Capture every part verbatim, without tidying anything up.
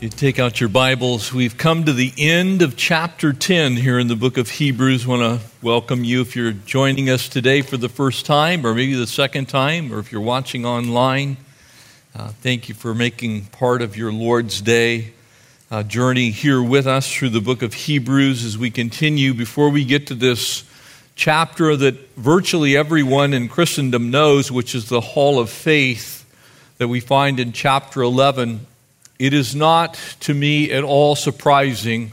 You take out your Bibles. We've come to the end of chapter ten here in the book of Hebrews. I want to welcome you if you're joining us today for the first time or maybe the second time, or if you're watching online. Uh, thank you for making part of your Lord's Day uh, journey here with us through the book of Hebrews as we continue. Before we get to this chapter that virtually everyone in Christendom knows, which is the Hall of Faith that we find in chapter eleven, it is not to me at all surprising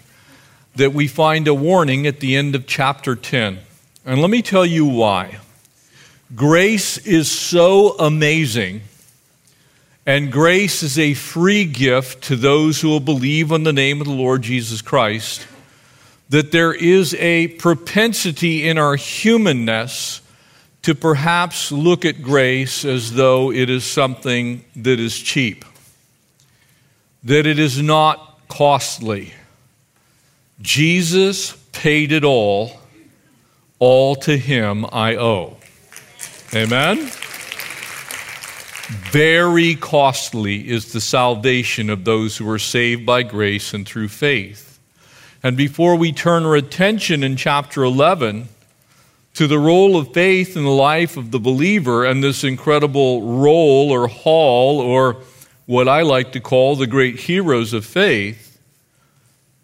that we find a warning at the end of chapter ten. And let me tell you why. Grace is so amazing, and grace is a free gift to those who will believe on the name of the Lord Jesus Christ, that there is a propensity in our humanness to perhaps look at grace as though it is something that is cheap, that it is not costly. Jesus paid it all, all to him I owe. Amen? Very costly is the salvation of those who are saved by grace and through faith. And before we turn our attention in chapter eleven to the role of faith in the life of the believer and this incredible role or hall or what I like to call the great heroes of faith,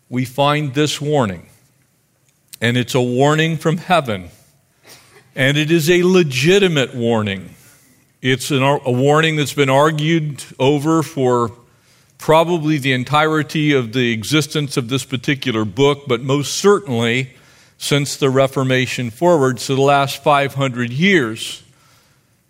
we find this warning. And it's a warning from heaven. And it is a legitimate warning. It's an, a warning that's been argued over for probably the entirety of the existence of this particular book, but most certainly since the Reformation forward, so the last five hundred years,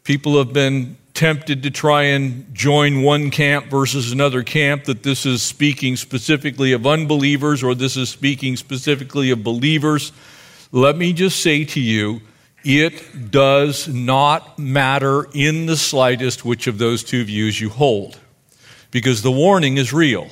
people have been tempted to try and join one camp versus another camp, that this is speaking specifically of unbelievers or this is speaking specifically of believers. Let me just say to you, it does not matter in the slightest which of those two views you hold, because the warning is real.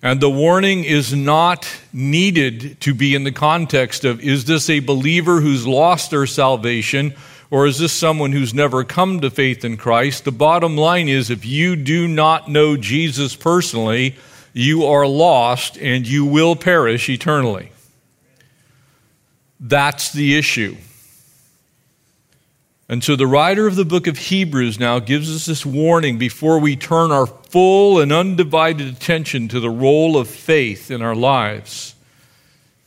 And the warning is not needed to be in the context of, is this a believer who's lost their salvation, or is this someone who's never come to faith in Christ? The bottom line is, if you do not know Jesus personally, you are lost and you will perish eternally. That's the issue. And so the writer of the book of Hebrews now gives us this warning before we turn our full and undivided attention to the role of faith in our lives.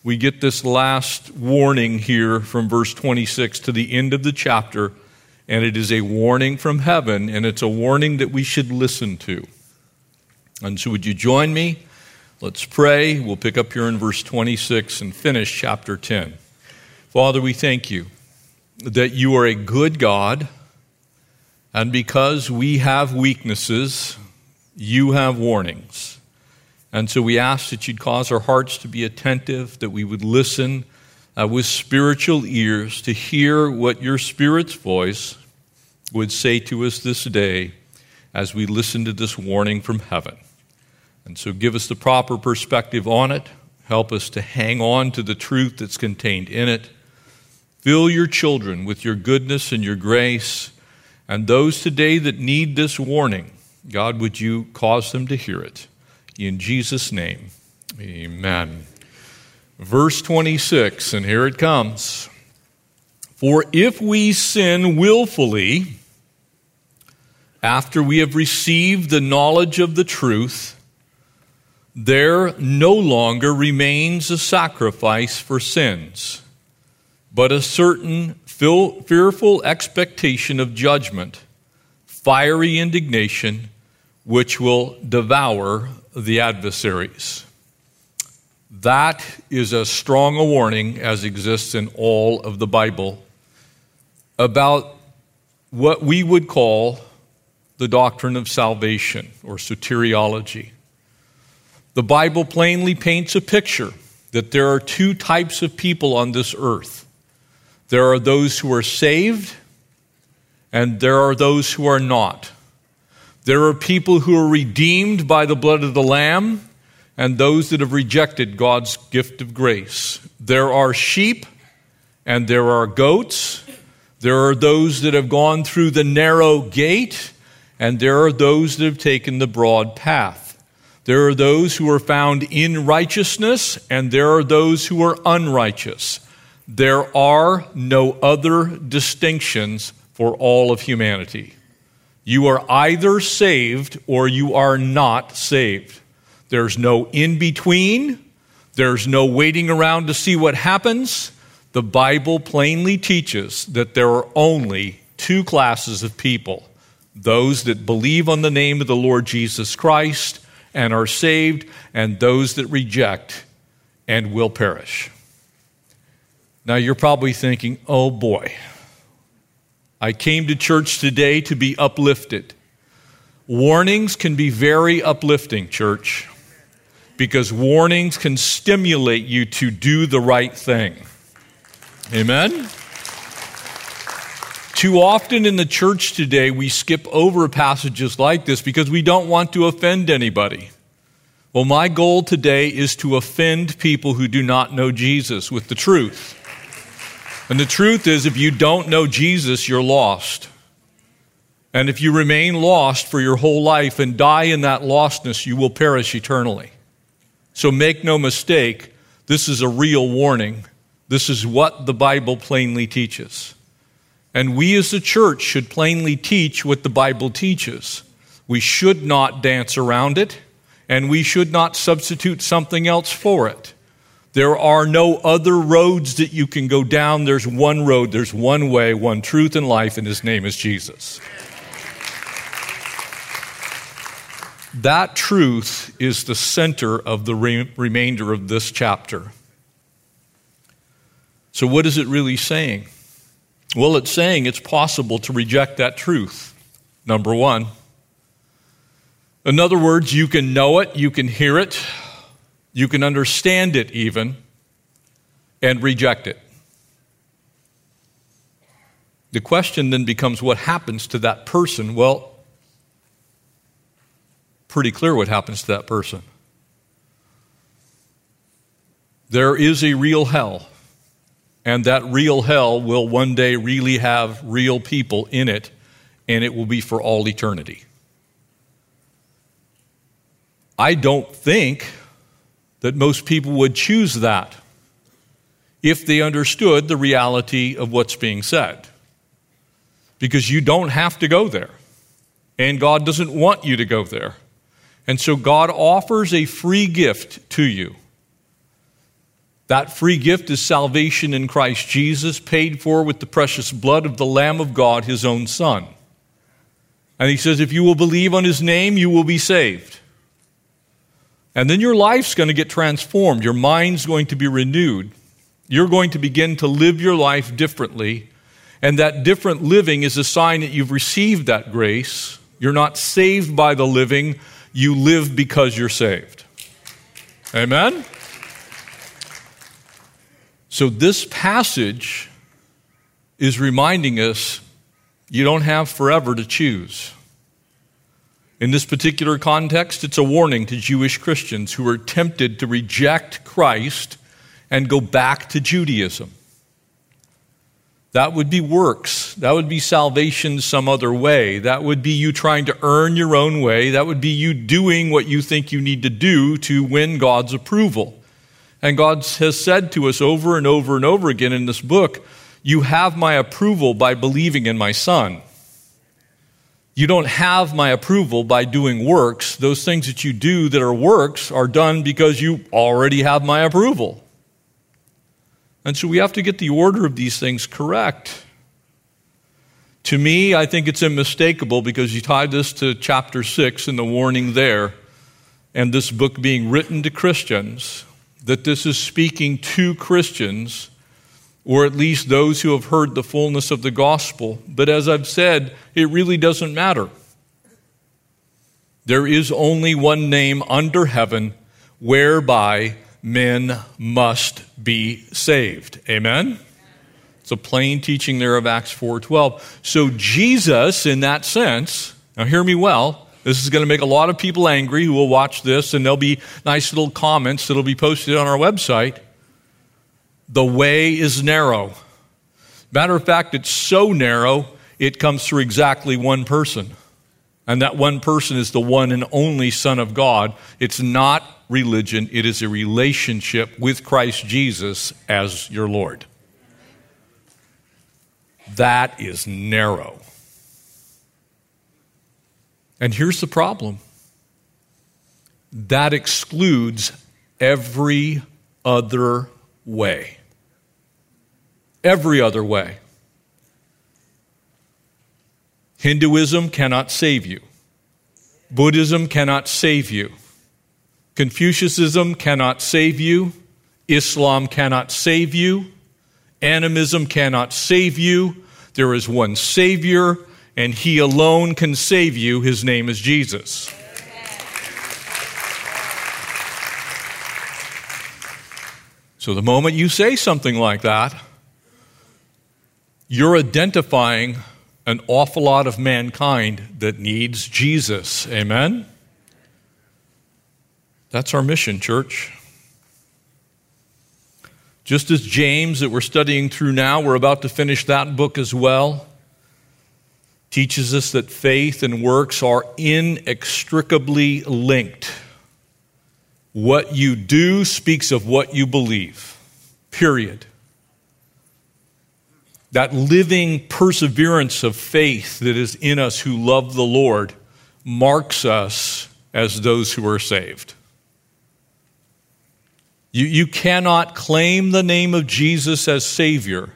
We get this last warning here from verse twenty-six to the end of the chapter, and it is a warning from heaven, and it's a warning that we should listen to. And so would you join me? Let's pray. We'll pick up here in verse twenty-six and finish chapter ten. Father, we thank you that you are a good God, and because we have weaknesses, you have warnings. And so we ask that you'd cause our hearts to be attentive, that we would listen uh, with spiritual ears to hear what your Spirit's voice would say to us this day as we listen to this warning from heaven. And so give us the proper perspective on it. Help us to hang on to the truth that's contained in it. Fill your children with your goodness and your grace. And those today that need this warning, God, would you cause them to hear it? In Jesus' name, amen. Verse twenty-six, and here it comes. For if we sin willfully, after we have received the knowledge of the truth, there no longer remains a sacrifice for sins, but a certain fearful expectation of judgment, fiery indignation, which will devour the adversaries. That is as strong a warning as exists in all of the Bible about what we would call the doctrine of salvation or soteriology. The Bible plainly paints a picture that there are two types of people on this earth. There are those who are saved, and there are those who are not. There are people who are redeemed by the blood of the Lamb, and those that have rejected God's gift of grace. There are sheep, and there are goats. There are those that have gone through the narrow gate, and there are those that have taken the broad path. There are those who are found in righteousness, and there are those who are unrighteous. There are no other distinctions for all of humanity. You are either saved or you are not saved. There's no in-between. There's no waiting around to see what happens. The Bible plainly teaches that there are only two classes of people: those that believe on the name of the Lord Jesus Christ and are saved, and those that reject and will perish. Now you're probably thinking, oh boy, I came to church today to be uplifted. Warnings can be very uplifting, church, because warnings can stimulate you to do the right thing. Amen? Too often in the church today, we skip over passages like this because we don't want to offend anybody. Well, my goal today is to offend people who do not know Jesus with the truth. And the truth is, if you don't know Jesus, you're lost. And if you remain lost for your whole life and die in that lostness, you will perish eternally. So make no mistake, this is a real warning. This is what the Bible plainly teaches. And we as the church should plainly teach what the Bible teaches. We should not dance around it, and we should not substitute something else for it. There are no other roads that you can go down. There's one road, there's one way, one truth in life, and his name is Jesus. That truth is the center of the re- remainder of this chapter. So what is it really saying? Well, it's saying it's possible to reject that truth, number one. In other words, you can know it, you can hear it, you can understand it even, and reject it. The question then becomes, what happens to that person? Well, pretty clear what happens to that person. There is a real hell. And that real hell will one day really have real people in it, and it will be for all eternity. I don't think that most people would choose that if they understood the reality of what's being said. Because you don't have to go there, and God doesn't want you to go there. And so God offers a free gift to you. That free gift is salvation in Christ Jesus, paid for with the precious blood of the Lamb of God, his own Son. And he says, if you will believe on his name, you will be saved. And then your life's going to get transformed. Your mind's going to be renewed. You're going to begin to live your life differently. And that different living is a sign that you've received that grace. You're not saved by the living. You live because you're saved. Amen? So this passage is reminding us you don't have forever to choose. In this particular context, it's a warning to Jewish Christians who are tempted to reject Christ and go back to Judaism. That would be works. That would be salvation some other way. That would be you trying to earn your own way. That would be you doing what you think you need to do to win God's approval. And God has said to us over and over and over again in this book, you have my approval by believing in my Son. You don't have my approval by doing works. Those things that you do that are works are done because you already have my approval. And so we have to get the order of these things correct. To me, I think it's unmistakable because you tie this to chapter six and the warning there, and this book being written to Christians, that this is speaking to Christians, or at least those who have heard the fullness of the gospel. But as I've said, it really doesn't matter. There is only one name under heaven whereby men must be saved. Amen? It's a plain teaching there of Acts four twelve. So Jesus, in that sense, now hear me well, this is going to make a lot of people angry who will watch this, and there'll be nice little comments that'll be posted on our website. The way is narrow. Matter of fact, it's so narrow, it comes through exactly one person. And that one person is the one and only Son of God. It's not religion. It is a relationship with Christ Jesus as your Lord. That is narrow. And here's the problem. That excludes every other way. Every other way. Hinduism cannot save you. Buddhism cannot save you. Confucianism cannot save you. Islam cannot save you. Animism cannot save you. There is one Savior, and He alone can save you. His name is Jesus. So the moment you say something like that, you're identifying an awful lot of mankind that needs Jesus. Amen? That's our mission, church. Just as James, that we're studying through now, we're about to finish that book as well, teaches us that faith and works are inextricably linked. What you do speaks of what you believe. Period. That living perseverance of faith that is in us who love the Lord marks us as those who are saved. You, you cannot claim the name of Jesus as Savior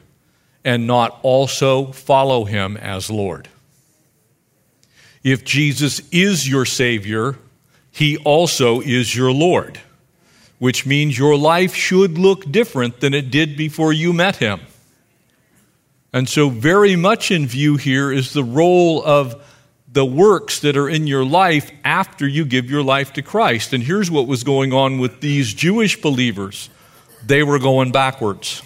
and not also follow Him as Lord. If Jesus is your Savior, He also is your Lord, which means your life should look different than it did before you met Him. And so very much in view here is the role of the works that are in your life after you give your life to Christ. And here's what was going on with these Jewish believers. They were going backwards.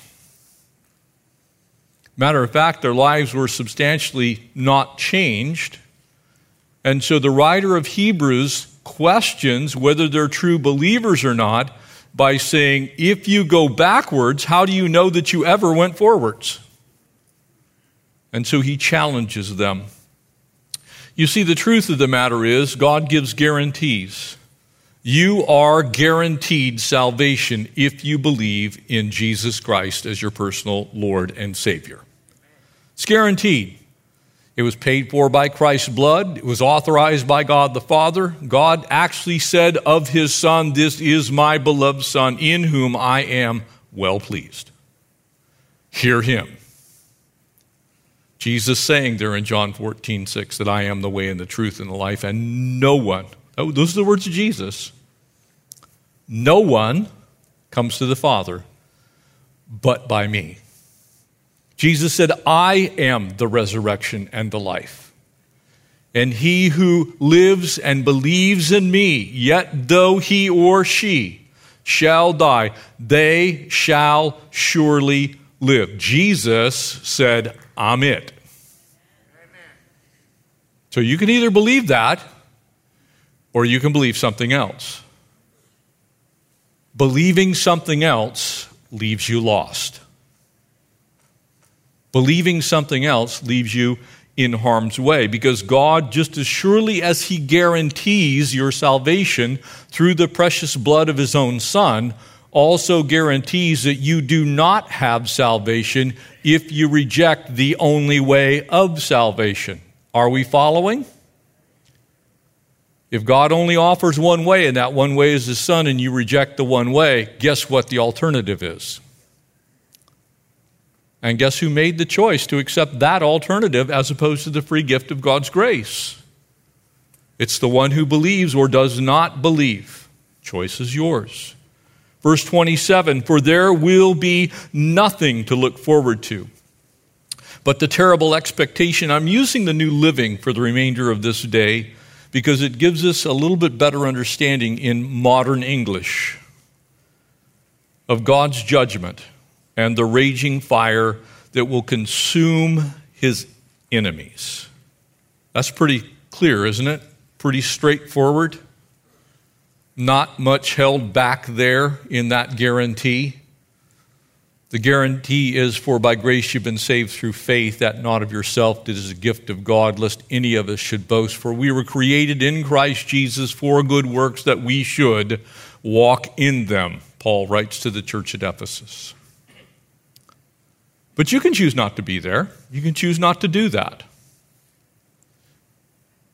Matter of fact, their lives were substantially not changed. And so the writer of Hebrews questions whether they're true believers or not by saying, if you go backwards, how do you know that you ever went forwards? And so he challenges them. You see, the truth of the matter is, God gives guarantees. You are guaranteed salvation if you believe in Jesus Christ as your personal Lord and Savior. It's guaranteed. It was paid for by Christ's blood. It was authorized by God the Father. God actually said of His Son, "This is my beloved Son, in whom I am well pleased. Hear Him." Jesus saying there in John fourteen six that I am the way and the truth and the life, and no one, oh, those are the words of Jesus, no one comes to the Father but by me. Jesus said, I am the resurrection and the life. And he who lives and believes in me, yet though he or she shall die, they shall surely live. Jesus said, I'm it. Amen. So you can either believe that or you can believe something else. Believing something else leaves you lost. Believing something else leaves you in harm's way, because God, just as surely as He guarantees your salvation through the precious blood of His own Son, also guarantees that you do not have salvation if you reject the only way of salvation. Are we following? If God only offers one way, and that one way is His Son, and you reject the one way, guess what the alternative is? And guess who made the choice to accept that alternative as opposed to the free gift of God's grace? It's the one who believes or does not believe. Choice is yours. Verse twenty-seven, for there will be nothing to look forward to, but the terrible expectation. I'm using the New Living for the remainder of this day because it gives us a little bit better understanding in modern English of God's judgment and the raging fire that will consume his enemies. That's pretty clear, isn't it? Pretty straightforward. Not much held back there in that guarantee. The guarantee is, for by grace you've been saved through faith, that not of yourself, it is a gift of God, lest any of us should boast. For we were created in Christ Jesus for good works that we should walk in them, Paul writes to the church at Ephesus. But you can choose not to be there. You can choose not to do that.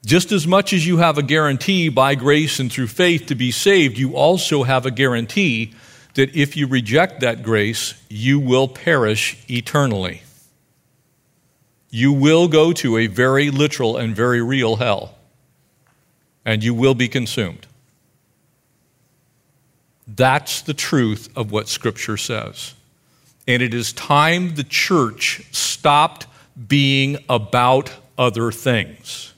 Just as much as you have a guarantee by grace and through faith to be saved, you also have a guarantee that if you reject that grace, you will perish eternally. You will go to a very literal and very real hell, and you will be consumed. That's the truth of what Scripture says. And it is time the church stopped being about other things.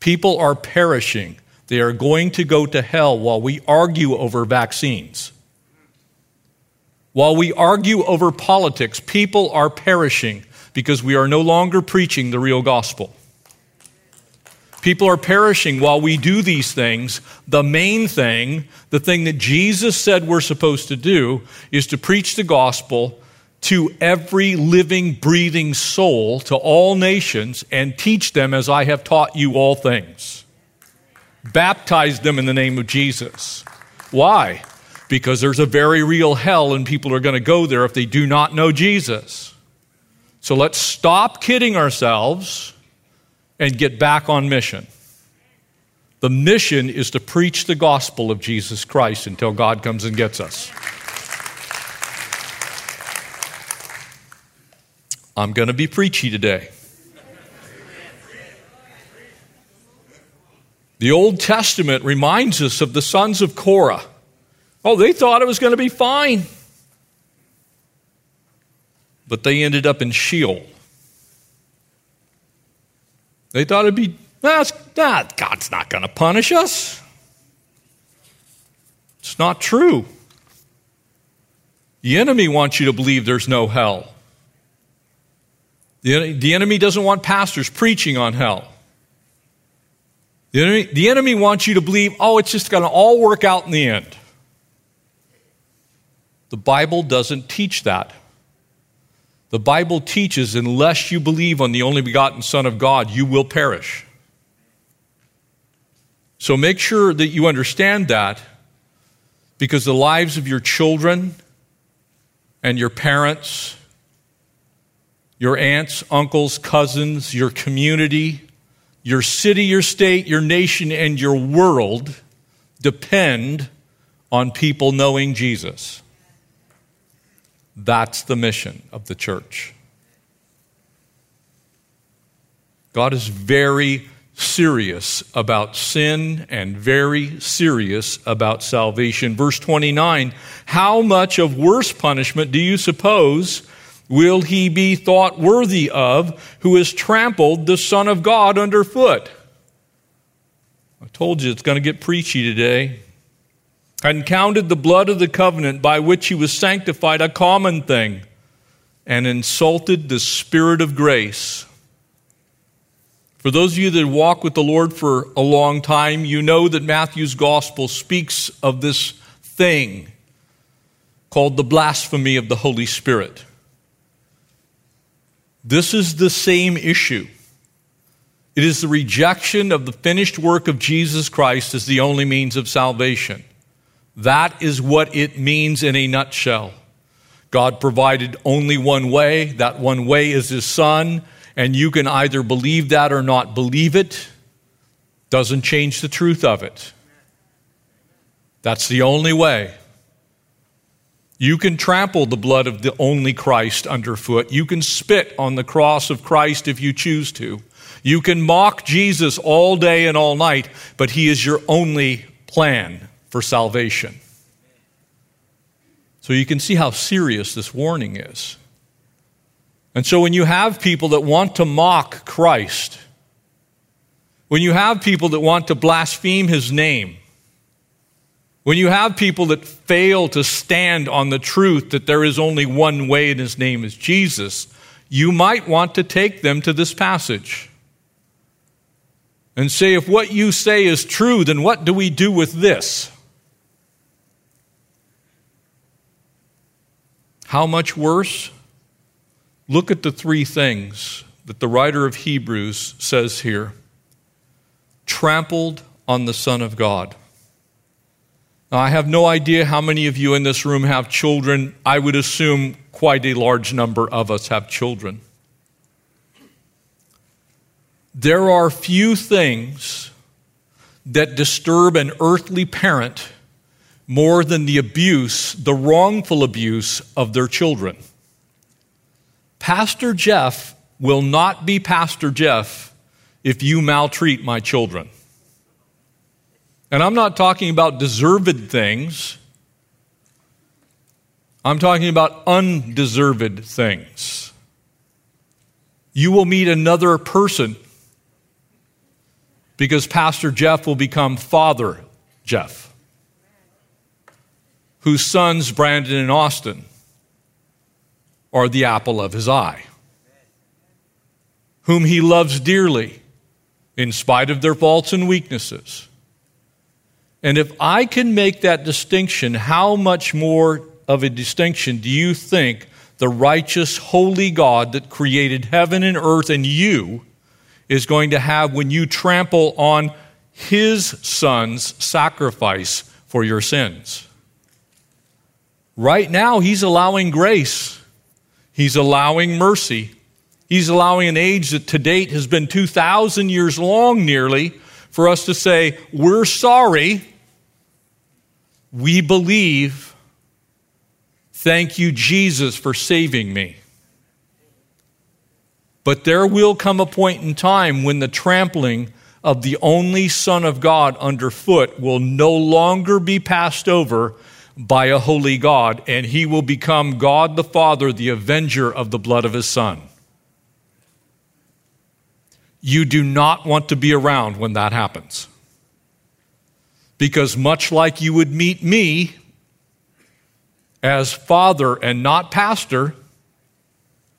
People are perishing. They are going to go to hell while we argue over vaccines. While we argue over politics, people are perishing because we are no longer preaching the real gospel. People are perishing while we do these things. The main thing, the thing that Jesus said we're supposed to do, is to preach the gospel to every living, breathing soul, to all nations, and teach them as I have taught you all things. Baptize them in the name of Jesus. Why? Because there's a very real hell and people are going to go there if they do not know Jesus. So let's stop kidding ourselves and get back on mission. The mission is to preach the gospel of Jesus Christ until God comes and gets us. I'm going to be preachy today. The Old Testament reminds us of the sons of Korah. Oh, they thought it was going to be fine. But they ended up in Sheol. They thought it'd be, nah, nah, God's not going to punish us. It's not true. The enemy wants you to believe there's no hell. The, the enemy doesn't want pastors preaching on hell. The enemy, the enemy wants you to believe, oh, it's just going to all work out in the end. The Bible doesn't teach that. The Bible teaches unless you believe on the only begotten Son of God, you will perish. So make sure that you understand that, because the lives of your children and your parents, your aunts, uncles, cousins, your community, your city, your state, your nation, and your world depend on people knowing Jesus. That's the mission of the church. God is very serious about sin and very serious about salvation. Verse twenty-nine, how much of worse punishment do you suppose will he be thought worthy of who has trampled the Son of God underfoot? I told you it's going to get preachy today. And counted the blood of the covenant by which he was sanctified a common thing, and insulted the Spirit of grace. For those of you that walk with the Lord for a long time, you know that Matthew's gospel speaks of this thing called the blasphemy of the Holy Spirit. This is the same issue. It is the rejection of the finished work of Jesus Christ as the only means of salvation. That is what it means in a nutshell. God provided only one way. That one way is his Son, and you can either believe that or not believe it. Doesn't change the truth of it. That's the only way. You can trample the blood of the only Christ underfoot. You can spit on the cross of Christ if you choose to. You can mock Jesus all day and all night, but he is your only plan for salvation. So you can see how serious this warning is. And so when you have people that want to mock Christ, When you have people that want to blaspheme his name, when you have people that fail to stand on the truth that there is only one way and his name is Jesus, you might want to take them to this passage and say, if what you say is true, then what do we do with this? How much worse? Look at the three things that the writer of Hebrews says here. Trampled on the Son of God. Now, I have no idea how many of you in this room have children. I would assume quite a large number of us have children. There are few things that disturb an earthly parent more than the abuse, the wrongful abuse of their children. Pastor Jeff will not be Pastor Jeff if you maltreat my children. And I'm not talking about deserved things. I'm talking about undeserved things. You will meet another person because Pastor Jeff will become Father Jeff, whose sons, Brandon and Austin, are the apple of his eye, whom he loves dearly in spite of their faults and weaknesses. And if I can make that distinction, how much more of a distinction do you think the righteous, holy God that created heaven and earth and you is going to have when you trample on his son's sacrifice for your sins? Right now, he's allowing grace. He's allowing mercy. He's allowing an age that to date has been two thousand years long nearly for us to say, we're sorry, we believe, thank you, Jesus, for saving me. But there will come a point in time when the trampling of the only Son of God underfoot will no longer be passed over by a holy God, and he will become God the Father, the avenger of the blood of his Son. You do not want to be around when that happens. Because much like you would meet me as father and not pastor,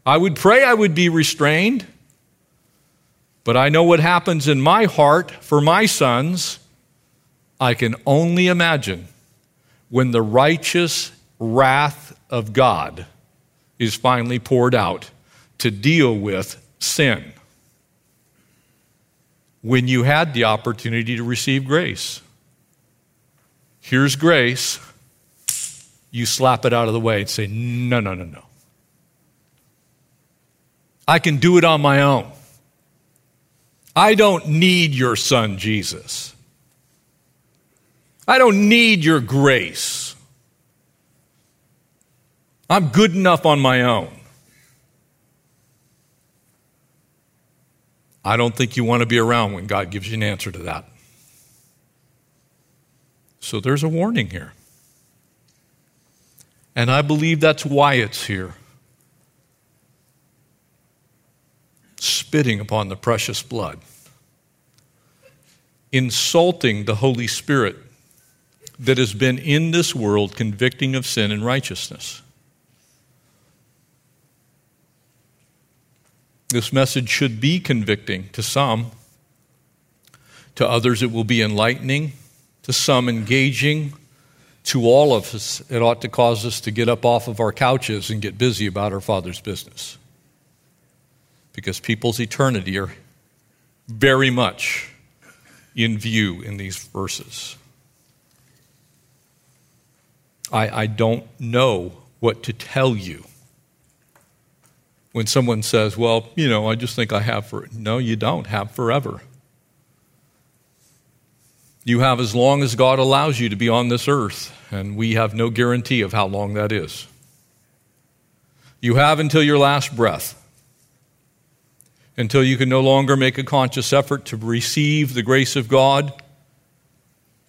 I would pray I would be restrained, but I know what happens in my heart for my sons. I can only imagine when the righteous wrath of God is finally poured out to deal with sin, when you had the opportunity to receive grace. Here's grace. You slap it out of the way and say, no, no, no, no. I can do it on my own. I don't need your Son, Jesus. I don't need your grace. I'm good enough on my own. I don't think you want to be around when God gives you an answer to that. So there's a warning here. And I believe that's why it's here. Spitting upon the precious blood. Insulting the Holy Spirit that has been in this world convicting of sin and righteousness. This message should be convicting to some. To others it will be enlightening. To some engaging. To all of us it ought to cause us to get up off of our couches and get busy about our Father's business. Because people's eternity are very much in view in these verses. I, I don't know what to tell you when someone says, well, you know, I just think I have forever. No, you don't have forever. You have as long as God allows you to be on this earth, and we have no guarantee of how long that is. You have until your last breath, until you can no longer make a conscious effort to receive the grace of God.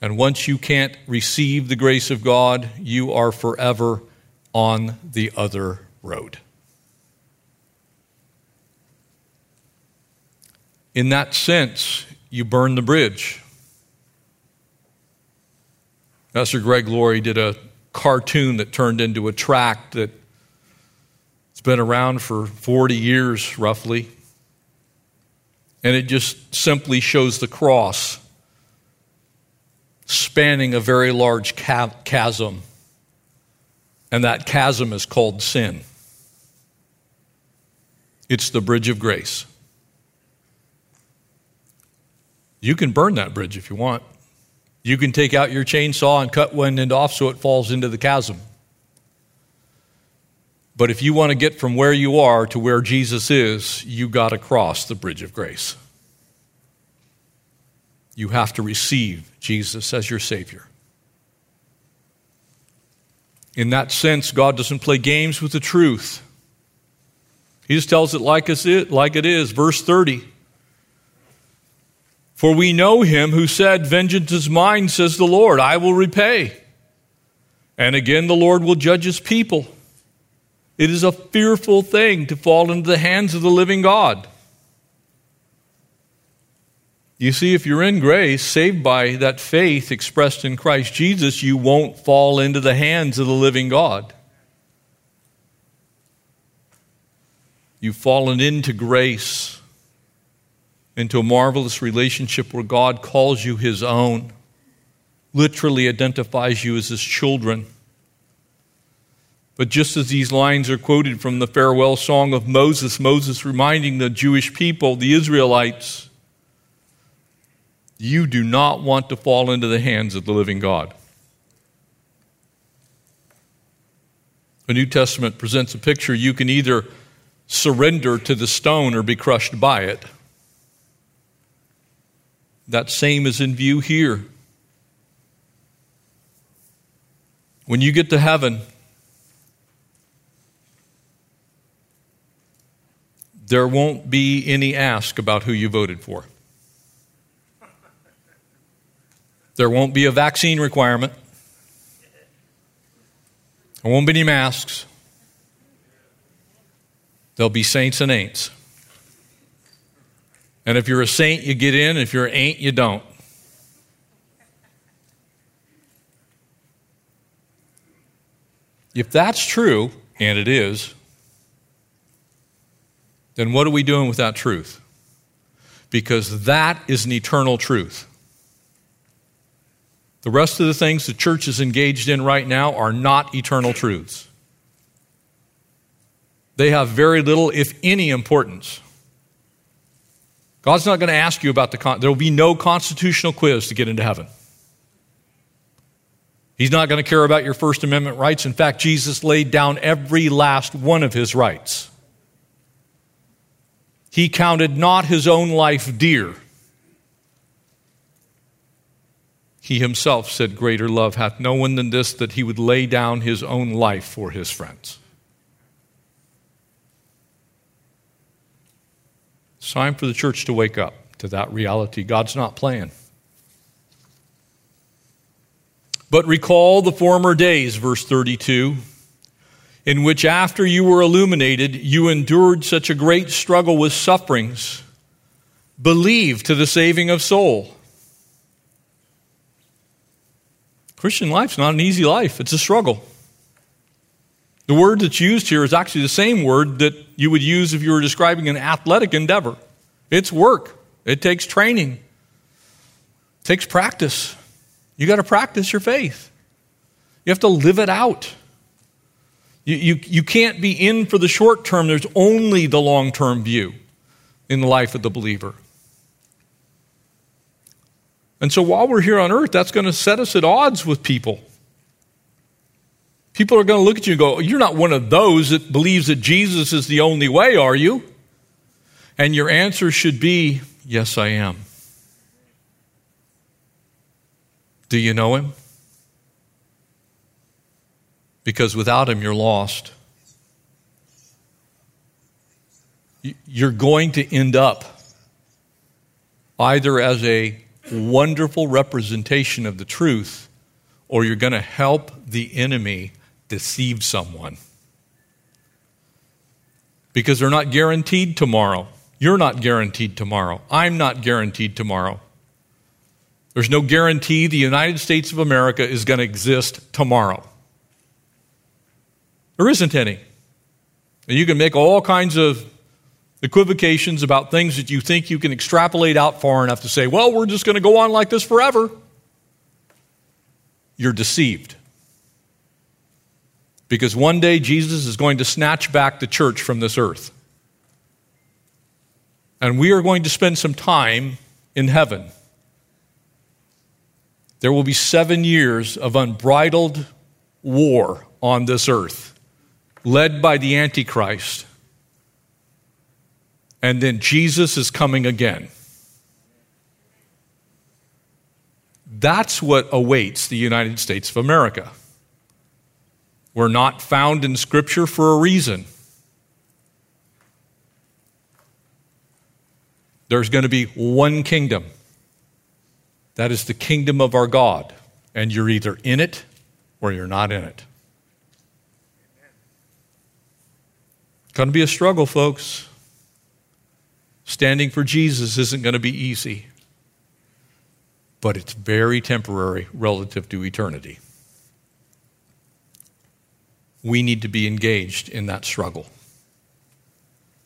And once you can't receive the grace of God, you are forever on the other road. In that sense, you burn the bridge. Pastor Greg Laurie did a cartoon that turned into a tract that it's been around for forty years roughly. And it just simply shows the cross spanning a very large chasm. And that chasm is called sin. It's the bridge of grace. You can burn that bridge if you want. You can take out your chainsaw and cut one end off so it falls into the chasm. But if you want to get from where you are to where Jesus is, you got to cross the bridge of grace. You have to receive Jesus as your Savior. In that sense, God doesn't play games with the truth. He just tells it like it is. Verse thirty. For we know him who said, vengeance is mine, says the Lord, I will repay. And again, the Lord will judge his people. It is a fearful thing to fall into the hands of the living God. You see, if you're in grace, saved by that faith expressed in Christ Jesus, you won't fall into the hands of the living God. You've fallen into grace, into a marvelous relationship where God calls you his own, literally identifies you as his children. But just as these lines are quoted from the farewell song of Moses, Moses reminding the Jewish people, the Israelites, you do not want to fall into the hands of the living God. The New Testament presents a picture. You can either surrender to the stone or be crushed by it. That same is in view here. When you get to heaven, there won't be any ask about who you voted for. There won't be a vaccine requirement. There won't be any masks. There'll be saints and ain'ts. And if you're a saint, you get in. If you're an ain't, you don't. If that's true, and it is, then what are we doing with that truth? Because that is an eternal truth. The rest of the things the church is engaged in right now are not eternal truths. They have very little, if any, importance. God's not going to ask you about the, con- there will be no constitutional quiz to get into heaven. He's not going to care about your First Amendment rights. In fact, Jesus laid down every last one of his rights. He counted not his own life dear. He himself said, greater love hath no one than this, that he would lay down his own life for his friends. It's time for the church to wake up to that reality. God's not playing. But recall the former days, verse thirty-two. In which after you were illuminated, you endured such a great struggle with sufferings, believe to the saving of soul. Christian life's not an easy life. It's a struggle. The word that's used here is actually the same word that you would use if you were describing an athletic endeavor. It's work. It takes training. It takes practice. You got to practice your faith. You have to live it out. You, you, you can't be in for the short term. There's only the long-term view in the life of the believer. And so while we're here on earth, that's going to set us at odds with people. People are going to look at you and go, you're not one of those that believes that Jesus is the only way, are you? And your answer should be, yes, I am. Do you know him? Because without him, you're lost. You're going to end up either as a wonderful representation of the truth, or you're going to help the enemy deceive someone. Because they're not guaranteed tomorrow. You're not guaranteed tomorrow. I'm not guaranteed tomorrow. There's no guarantee the United States of America is going to exist tomorrow. There isn't any. And you can make all kinds of equivocations about things that you think you can extrapolate out far enough to say, well, we're just going to go on like this forever. You're deceived. Because one day Jesus is going to snatch back the church from this earth. And we are going to spend some time in heaven. There will be seven years of unbridled war on this earth, led by the Antichrist. And then Jesus is coming again. That's what awaits the United States of America. We're not found in Scripture for a reason. There's going to be one kingdom. That is the kingdom of our God. And you're either in it or you're not in it. It's going to be a struggle, folks. Standing for Jesus isn't going to be easy. But it's very temporary relative to eternity. We need to be engaged in that struggle.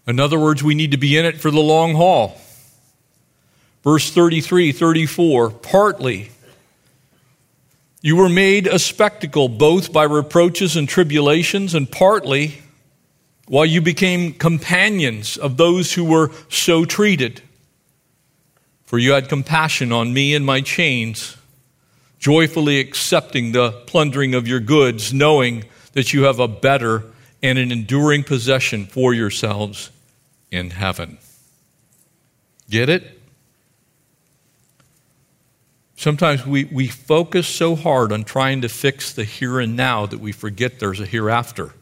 In other words, we need to be in it for the long haul. Verse thirty-three, thirty-four, partly you were made a spectacle both by reproaches and tribulations, and partly while you became companions of those who were so treated. For you had compassion on me and my chains, joyfully accepting the plundering of your goods, knowing that you have a better and an enduring possession for yourselves in heaven. Get it? Sometimes we, we focus so hard on trying to fix the here and now that we forget there's a hereafter.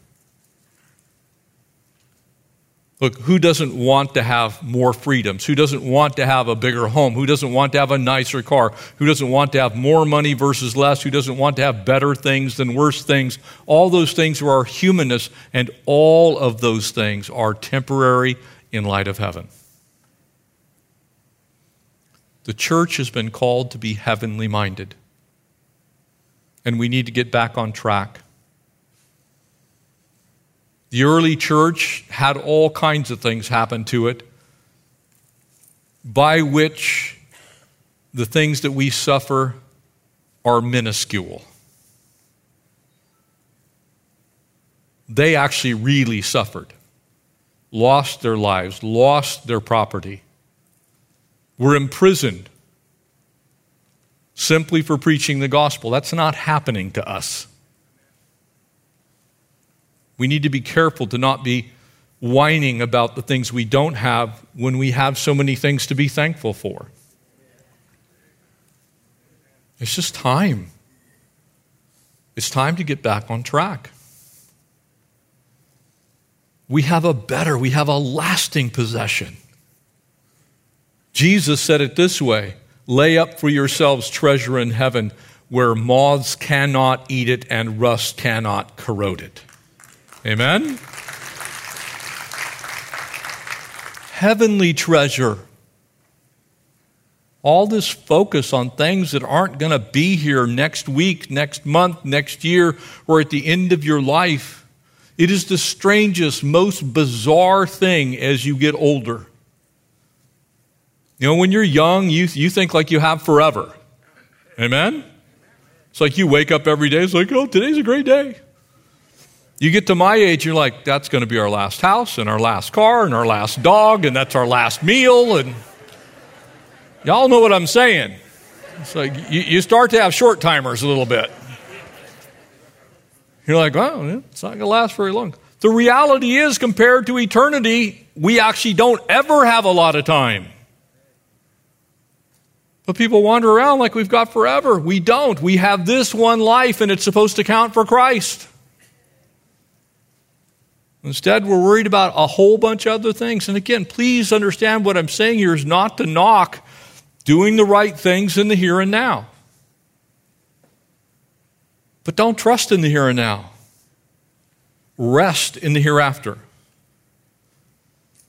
Look, who doesn't want to have more freedoms? Who doesn't want to have a bigger home? Who doesn't want to have a nicer car? Who doesn't want to have more money versus less? Who doesn't want to have better things than worse things? All those things are our humanness, and all of those things are temporary in light of heaven. The church has been called to be heavenly minded, and we need to get back on track. The early church had all kinds of things happen to it by which the things that we suffer are minuscule. They actually really suffered, lost their lives, lost their property, were imprisoned simply for preaching the gospel. That's not happening to us. We need to be careful to not be whining about the things we don't have when we have so many things to be thankful for. It's just time. It's time to get back on track. We have a better, we have a lasting possession. Jesus said it this way, lay up for yourselves treasure in heaven where moths cannot eat it and rust cannot corrode it. Amen? Heavenly treasure. All this focus on things that aren't going to be here next week, next month, next year, or at the end of your life. It is the strangest, most bizarre thing as you get older. You know, when you're young, you, you think like you have forever. Amen? It's like you wake up every day, it's like, oh, today's a great day. You get to my age, you're like, that's going to be our last house and our last car and our last dog and that's our last meal. And y'all know what I'm saying. It's like you, you start to have short timers a little bit. You're like, well, it's not going to last very long. The reality is, compared to eternity, we actually don't ever have a lot of time. But people wander around like we've got forever. We don't. We have this one life and it's supposed to count for Christ. Instead, we're worried about a whole bunch of other things. And again, please understand what I'm saying here is not to knock doing the right things in the here and now. But don't trust in the here and now. Rest in the hereafter.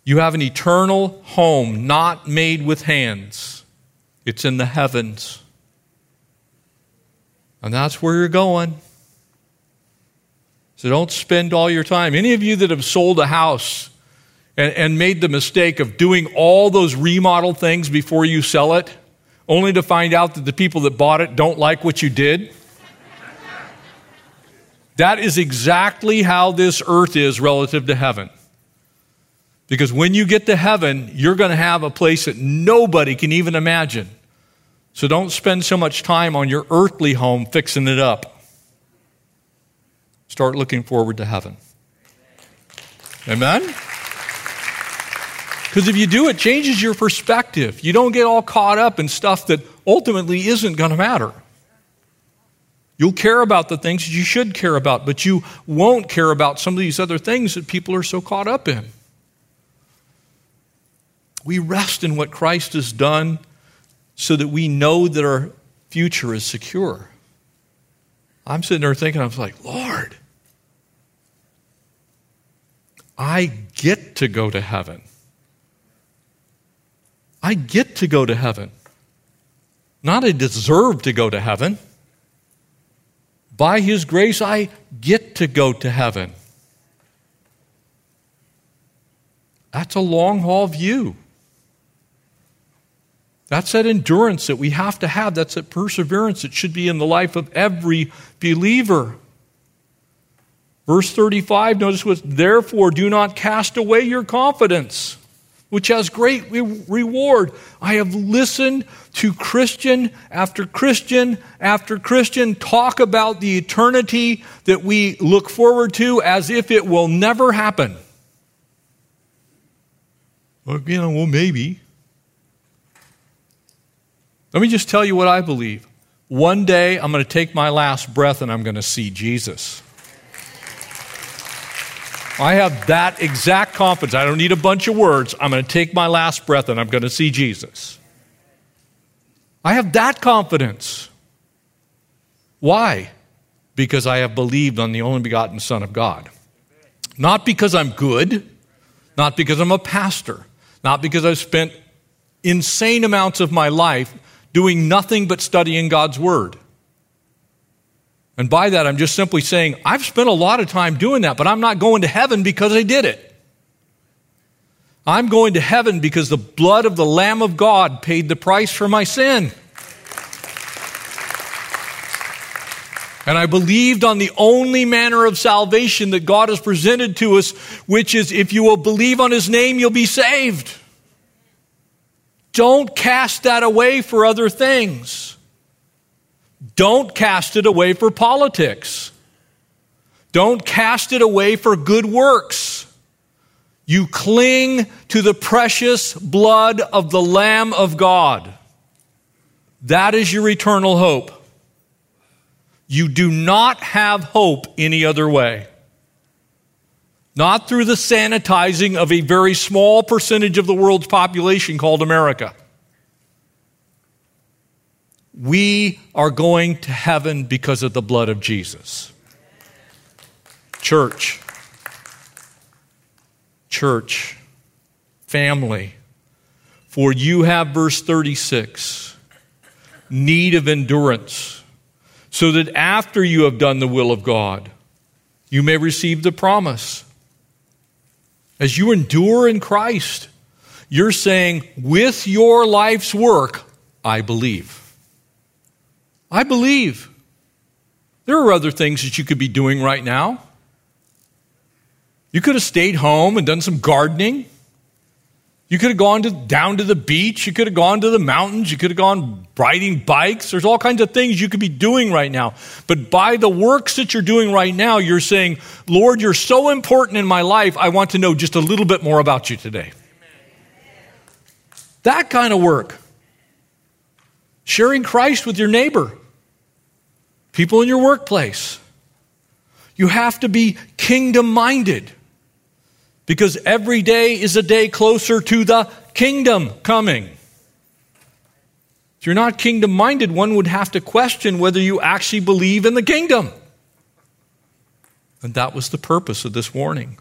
You have an eternal home not made with hands. It's in the heavens. And that's where you're going. So don't spend all your time. Any of you that have sold a house and, and made the mistake of doing all those remodel things before you sell it, only to find out that the people that bought it don't like what you did? That is exactly how this earth is relative to heaven. Because when you get to heaven, you're going to have a place that nobody can even imagine. So don't spend so much time on your earthly home fixing it up. Start looking forward to heaven. Amen? Because if you do, it changes your perspective. You don't get all caught up in stuff that ultimately isn't going to matter. You'll care about the things that you should care about, but you won't care about some of these other things that people are so caught up in. We rest in what Christ has done so that we know that our future is secure. I'm sitting there thinking, I was like, Lord, I get to go to heaven. I get to go to heaven. Not I deserve to go to heaven. By His grace, I get to go to heaven. That's a long haul view. That's that endurance that we have to have. That's that perseverance that should be in the life of every believer. Verse thirty-five, notice what, therefore do not cast away your confidence, which has great re- reward. I have listened to Christian after Christian after Christian talk about the eternity that we look forward to as if it will never happen. Well, you know, well, maybe. Let me just tell you what I believe. One day, I'm going to take my last breath and I'm going to see Jesus. I have that exact confidence. I don't need a bunch of words. I'm going to take my last breath and I'm going to see Jesus. I have that confidence. Why? Because I have believed on the only begotten Son of God. Not because I'm good, not because I'm a pastor, not because I've spent insane amounts of my life doing nothing but studying God's Word. And by that, I'm just simply saying, I've spent a lot of time doing that, but I'm not going to heaven because I did it. I'm going to heaven because the blood of the Lamb of God paid the price for my sin. And I believed on the only manner of salvation that God has presented to us, which is if you will believe on His name, you'll be saved. Don't cast that away for other things. Don't cast it away for politics. Don't cast it away for good works. You cling to the precious blood of the Lamb of God. That is your eternal hope. You do not have hope any other way. Not through the sanitizing of a very small percentage of the world's population called America. We are going to heaven because of the blood of Jesus. Church. Church. Family. For you have, verse thirty-six, need of endurance, so that after you have done the will of God, you may receive the promise. As you endure in Christ, you're saying, with your life's work, I believe. I believe. There are other things that you could be doing right now. You could have stayed home and done some gardening. You could have gone to, down to the beach. You could have gone to the mountains. You could have gone riding bikes. There's all kinds of things you could be doing right now. But by the works that you're doing right now, you're saying, Lord, you're so important in my life, I want to know just a little bit more about you today. That kind of work. Sharing Christ with your neighbor. People in your workplace. You have to be kingdom-minded. Because every day is a day closer to the kingdom coming. If you're not kingdom-minded, one would have to question whether you actually believe in the kingdom. And that was the purpose of this warning.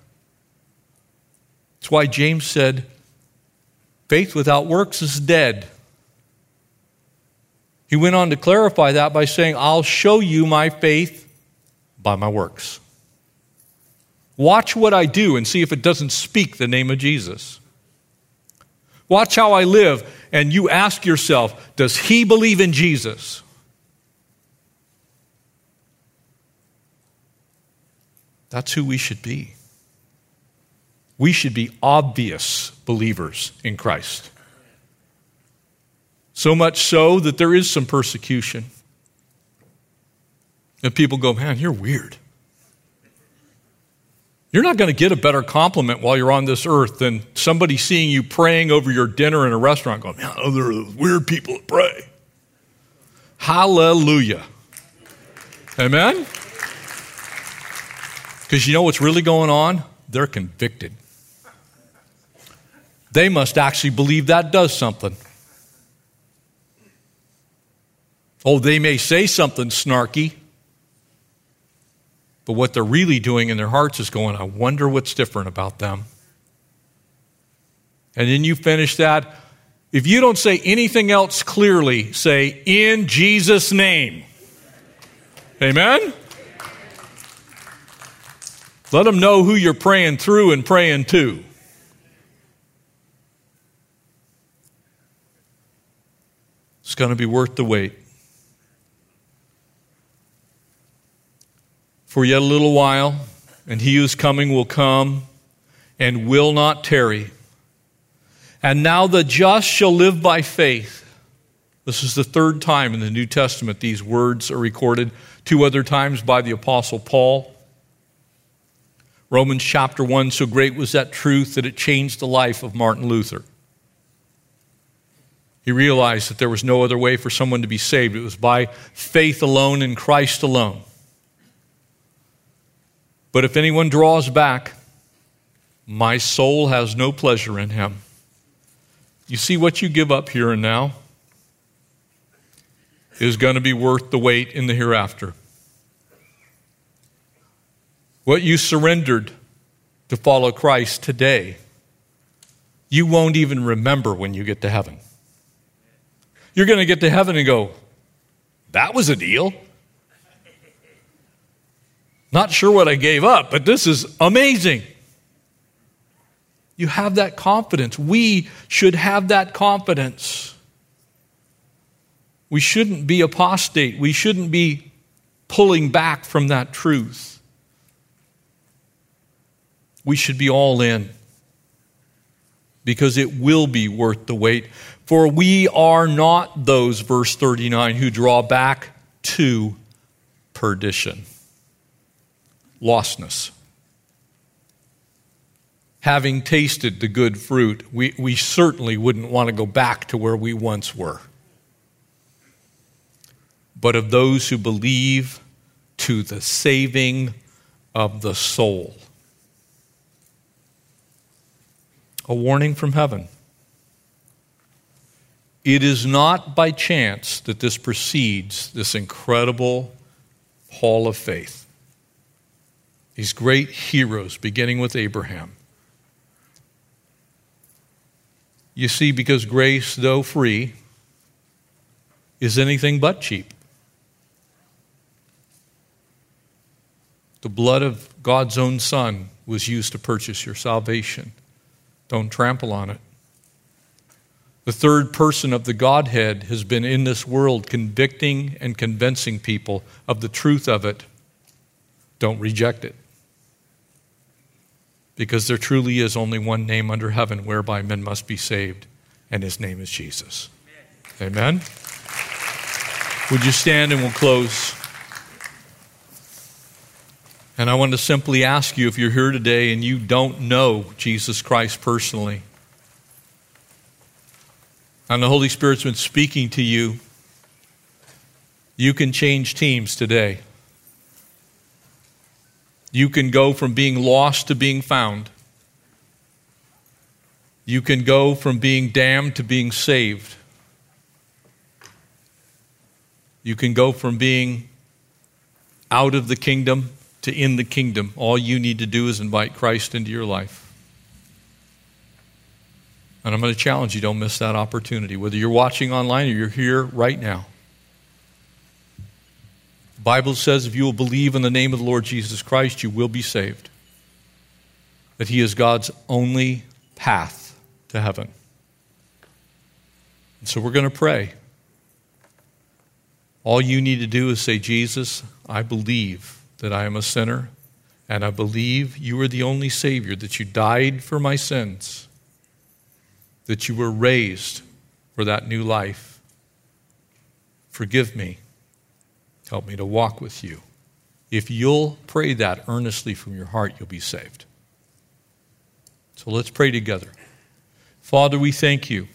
That's why James said, faith without works is dead. He went on to clarify that by saying, I'll show you my faith by my works. Watch what I do and see if it doesn't speak the name of Jesus. Watch how I live, and you ask yourself, does he believe in Jesus? That's who we should be. We should be obvious believers in Christ. So much so that there is some persecution. And people go, man, you're weird. You're not going to get a better compliment while you're on this earth than somebody seeing you praying over your dinner in a restaurant going, man, oh, there are those weird people that pray. Hallelujah. Amen? Because you know what's really going on? They're convicted. They must actually believe that does something. Oh, they may say something snarky, but what they're really doing in their hearts is going, I wonder what's different about them. And then you finish that. If you don't say anything else clearly, say, in Jesus' name. Amen? Let them know who you're praying through and praying to. It's going to be worth the wait. For yet a little while, and he who is coming will come and will not tarry. And now the just shall live by faith. This is the third time in the New Testament these words are recorded, two other times by the Apostle Paul. Romans chapter one, so great was that truth that it changed the life of Martin Luther. He realized that there was no other way for someone to be saved. It was by faith alone in Christ alone. But if anyone draws back, my soul has no pleasure in him. You see, what you give up here and now is going to be worth the wait in the hereafter. What you surrendered to follow Christ today, you won't even remember when you get to heaven. You're going to get to heaven and go, that was a deal. Not sure what I gave up, but this is amazing. You have that confidence. We should have that confidence. We shouldn't be apostate. We shouldn't be pulling back from that truth. We should be all in because it will be worth the wait. For we are not those, verse thirty-nine, who draw back to perdition. Lostness. Having tasted the good fruit, we, we certainly wouldn't want to go back to where we once were. But of those who believe to the saving of the soul. A warning from heaven. It is not by chance that this precedes this incredible Hall of Faith. These great heroes, beginning with Abraham. You see, because grace, though free, is anything but cheap. The blood of God's own Son was used to purchase your salvation. Don't trample on it. The third person of the Godhead has been in this world convicting and convincing people of the truth of it. Don't reject it. Because there truly is only one name under heaven whereby men must be saved, and his name is Jesus. Amen. Amen? Would you stand and we'll close? And I want to simply ask you, if you're here today and you don't know Jesus Christ personally, and the Holy Spirit's been speaking to you, you can change teams today. You can go from being lost to being found. You can go from being damned to being saved. You can go from being out of the kingdom to in the kingdom. All you need to do is invite Christ into your life. And I'm going to challenge you, don't miss that opportunity. Whether you're watching online or you're here right now, The Bible says if you will believe in the name of the Lord Jesus Christ, you will be saved. That he is God's only path to heaven. And so we're going to pray. All you need to do is say, Jesus, I believe that I am a sinner, and I believe you are the only Savior, that you died for my sins, that you were raised for that new life. Forgive me. Help me to walk with you. If you'll pray that earnestly from your heart, you'll be saved. So let's pray together. Father, we thank you.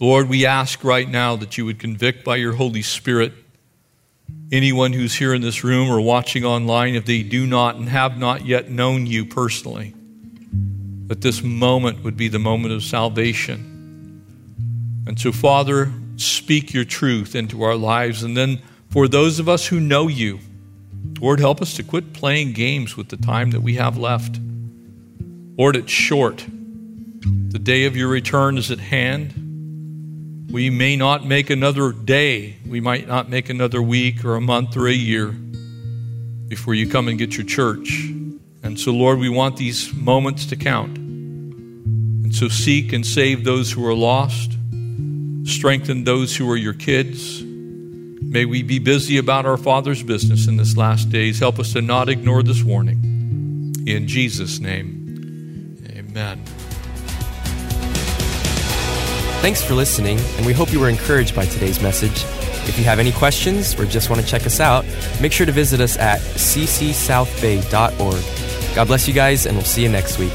Lord, we ask right now that you would convict by your Holy Spirit anyone who's here in this room or watching online, if they do not and have not yet known you personally, that this moment would be the moment of salvation. And so, Father, speak your truth into our lives. And then for those of us who know you, Lord, help us to quit playing games with the time that we have left. Lord, it's short. The day of your return is at hand. We may not make another day. We might not make another week or a month or a year before you come and get your church. And so, Lord, we want these moments to count. And so seek and save those who are lost. Strengthen those who are your kids. May we be busy about our Father's business in this last days. Help us to not ignore this warning. In Jesus' name, amen. Thanks for listening, and we hope you were encouraged by today's message. If you have any questions or just want to check us out, make sure to visit us at c c south bay dot org. God bless you guys, and we'll see you next week.